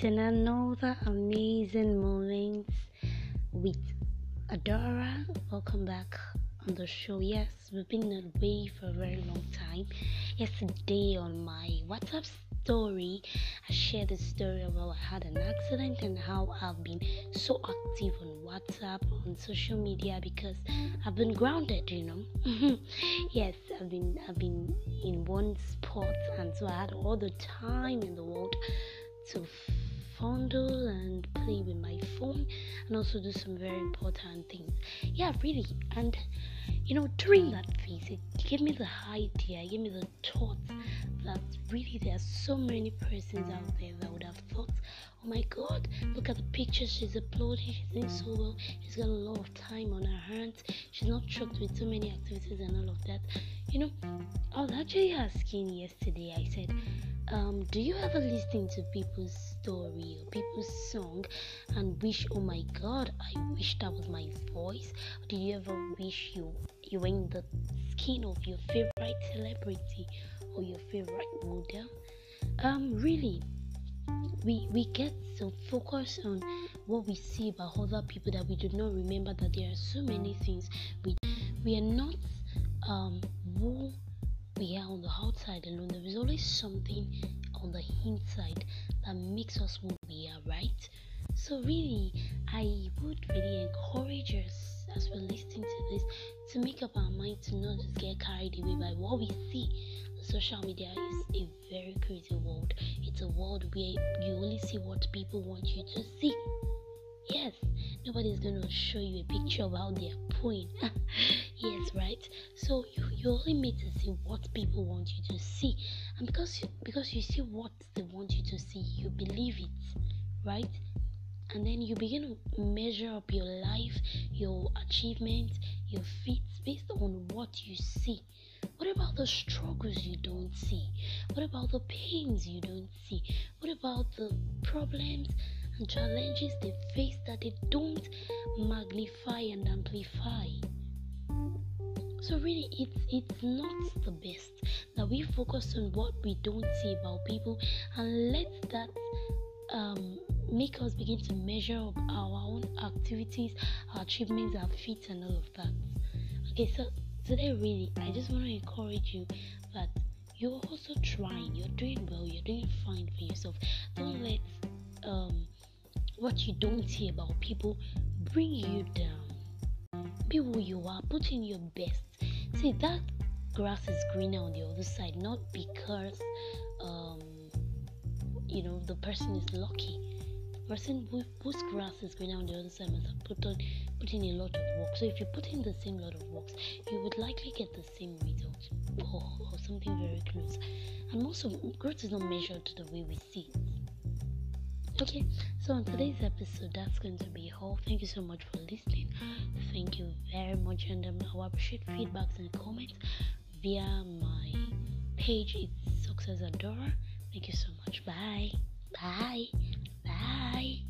It's another amazing moment with Adora. Welcome back on the show. Yes, we've been away for a very long time. Yesterday on my WhatsApp story, I shared the story of how I had an accident and how I've been so active on WhatsApp, on social media, because I've been grounded, Yes, I've been in one spot, and so I had all the time in the world to fondle and play with my phone and also do some very important things. Yeah, really. And during that phase, it gave me the idea, it gave me the thought that really there are so many persons out there that would have thought, oh my God, look at the pictures she's uploading, she's doing so well, she's got a lot of time on her hands, she's not choked with so many activities and all of that. I was actually asking yesterday, I said, do you ever listen to people's story or people's song and wish, oh my God, I wish that was my voice? Or do you ever wish you were in the skin of your favorite celebrity or your favorite model? Really, we get so focused on what we see about other people that we do not remember that there are so many things we are not who we are on the outside alone. There is always something on the inside that makes us who we are, right? So really, I would really encourage us as we're listening to this to make up our mind to not just get carried away by what we see. Social media is a very crazy world. It's a world where you only see what people want you to see. Yes, nobody's going to show you a picture of how they are pulling. Yes, right? So you're only made to see what people want you to see. And because you see what they want you to see, you believe it, right? And then you begin to measure up your life, your achievements, your feats based on what you see. What about the struggles you don't see? What about the pains you don't see? What about the problems and challenges they face that they don't magnify and amplify? So really, it's not the best that we focus on what we don't see about people and let that make us begin to measure up our own activities, our achievements, our feats and all of that. Okay, so today really, I just want to encourage you that you're also trying, you're doing well, you're doing fine for yourself. Don't let what you don't see about people bring you down. Be who you are, put in your best. See, that grass is greener on the other side, not because the person is lucky. The person whose grass is greener on the other side must have put in a lot of work. So if you put in the same lot of works, you would likely get the same result or something very close. And also, growth is not measured to the way we see it. Okay, so on today's episode, that's going to be all. Thank you so much for listening. Thank you very much, and I will appreciate feedbacks and comments via my page. It's Success Adora. Thank you so much. Bye. Bye. Bye.